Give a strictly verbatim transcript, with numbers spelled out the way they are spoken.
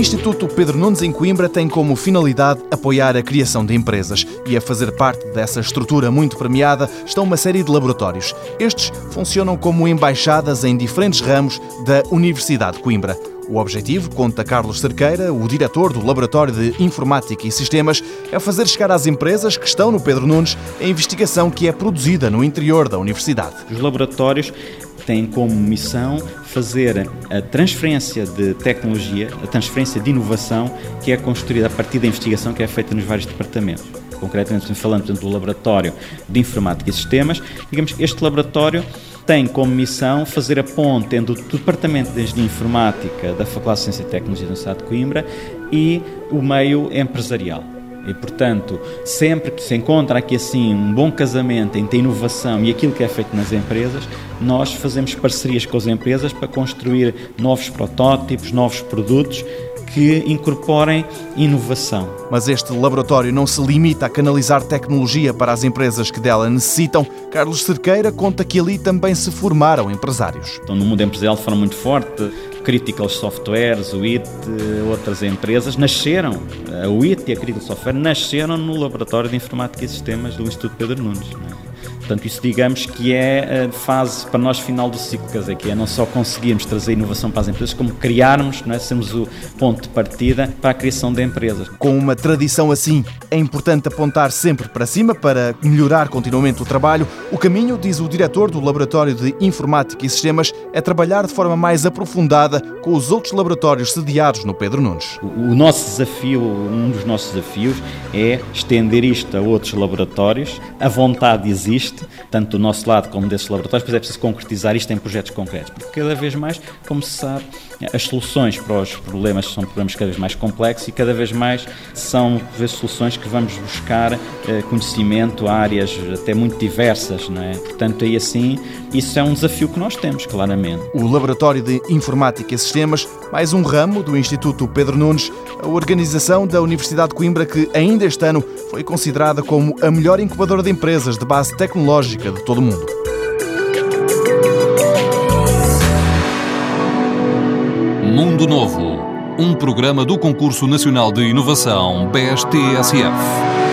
Instituto Pedro Nunes, em Coimbra, tem como finalidade apoiar a criação de empresas, e a fazer parte dessa estrutura muito premiada estão uma série de laboratórios. Estes funcionam como embaixadas em diferentes ramos da Universidade de Coimbra. O objetivo, conta Carlos Cerqueira, o diretor do Laboratório de Informática e Sistemas, é fazer chegar às empresas que estão no Pedro Nunes a investigação que é produzida no interior da universidade. Os laboratórios têm como missão fazer a transferência de tecnologia, a transferência de inovação que é construída a partir da investigação que é feita nos vários departamentos. Concretamente, falando portanto, do Laboratório de Informática e Sistemas, digamos que este laboratório tem como missão fazer a ponte entre o Departamento de Engenharia de Informática da Faculdade de Ciência e Tecnologia da Universidade de Coimbra e o meio empresarial. E, portanto, sempre que se encontra aqui assim um bom casamento entre a inovação e aquilo que é feito nas empresas, nós fazemos parcerias com as empresas para construir novos protótipos, novos produtos que incorporem inovação. Mas este laboratório não se limita a canalizar tecnologia para as empresas que dela necessitam. Carlos Cerqueira conta que ali também se formaram empresários. Estão no mundo empresarial de forma muito forte. Critical Software, o I T, outras empresas nasceram, a U I T e a Critical Software nasceram no Laboratório de Informática e Sistemas do Instituto Pedro Nunes. Portanto, isso digamos que é a fase para nós final do ciclo, quer dizer, que é não só conseguirmos trazer inovação para as empresas, como criarmos, não é, sermos o ponto de partida para a criação de empresas. Com uma tradição assim, é importante apontar sempre para cima para melhorar continuamente o trabalho. O caminho, diz o diretor do Laboratório de Informática e Sistemas, é trabalhar de forma mais aprofundada com os outros laboratórios sediados no Pedro Nunes. O nosso desafio, um dos nossos desafios, é estender isto a outros laboratórios. A vontade existe, tanto do nosso lado como desses laboratórios, pois é preciso concretizar isto em projetos concretos, porque cada vez mais, como se sabe, as soluções para os problemas são problemas cada vez mais complexos e cada vez mais são soluções que vamos buscar conhecimento a áreas até muito diversas, não é? Portanto, aí assim, isso é um desafio que nós temos, claramente. O Laboratório de Informática e Sistemas, mais um ramo do Instituto Pedro Nunes, a organização da Universidade de Coimbra que ainda este ano foi considerada como a melhor incubadora de empresas de base tecnológica lógica de todo o mundo. Mundo Novo, um programa do Concurso Nacional de Inovação B E S T S F.